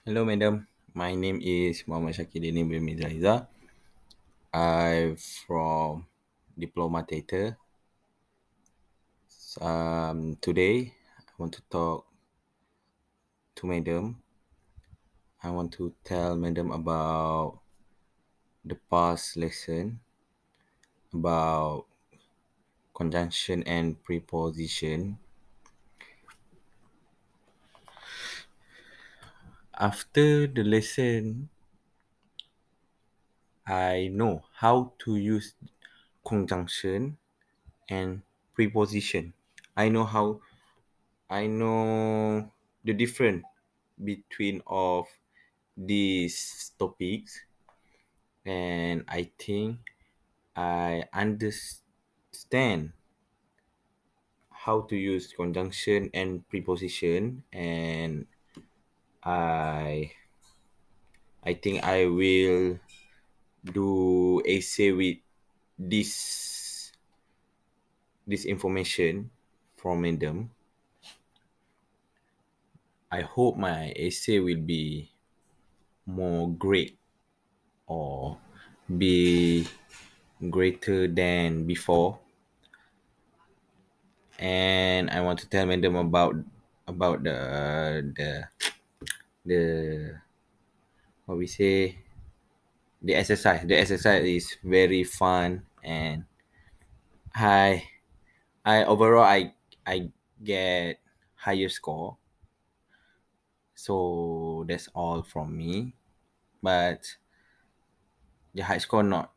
Hello, madam. My name is Muhammad Syakir Deni bin Azhar Izzah. I'm from Diploma Theater. Today, I want to talk to madam. I want to tell madam about the past lesson about conjunction and preposition. After the lesson, I know how to use conjunction and preposition. I know the difference between of these topics, and I think I understand how to use conjunction and preposition, and I think I will do essay with this information from madam. I hope my essay will be more great or be greater than before. And I want to tell madam about the exercise. The exercise is very fun, and I overall I get higher score. So that's all from me. But the high score not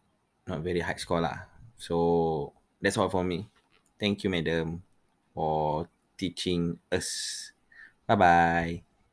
very high score lah. So that's all for me. Thank you, madam, for teaching us. Bye bye.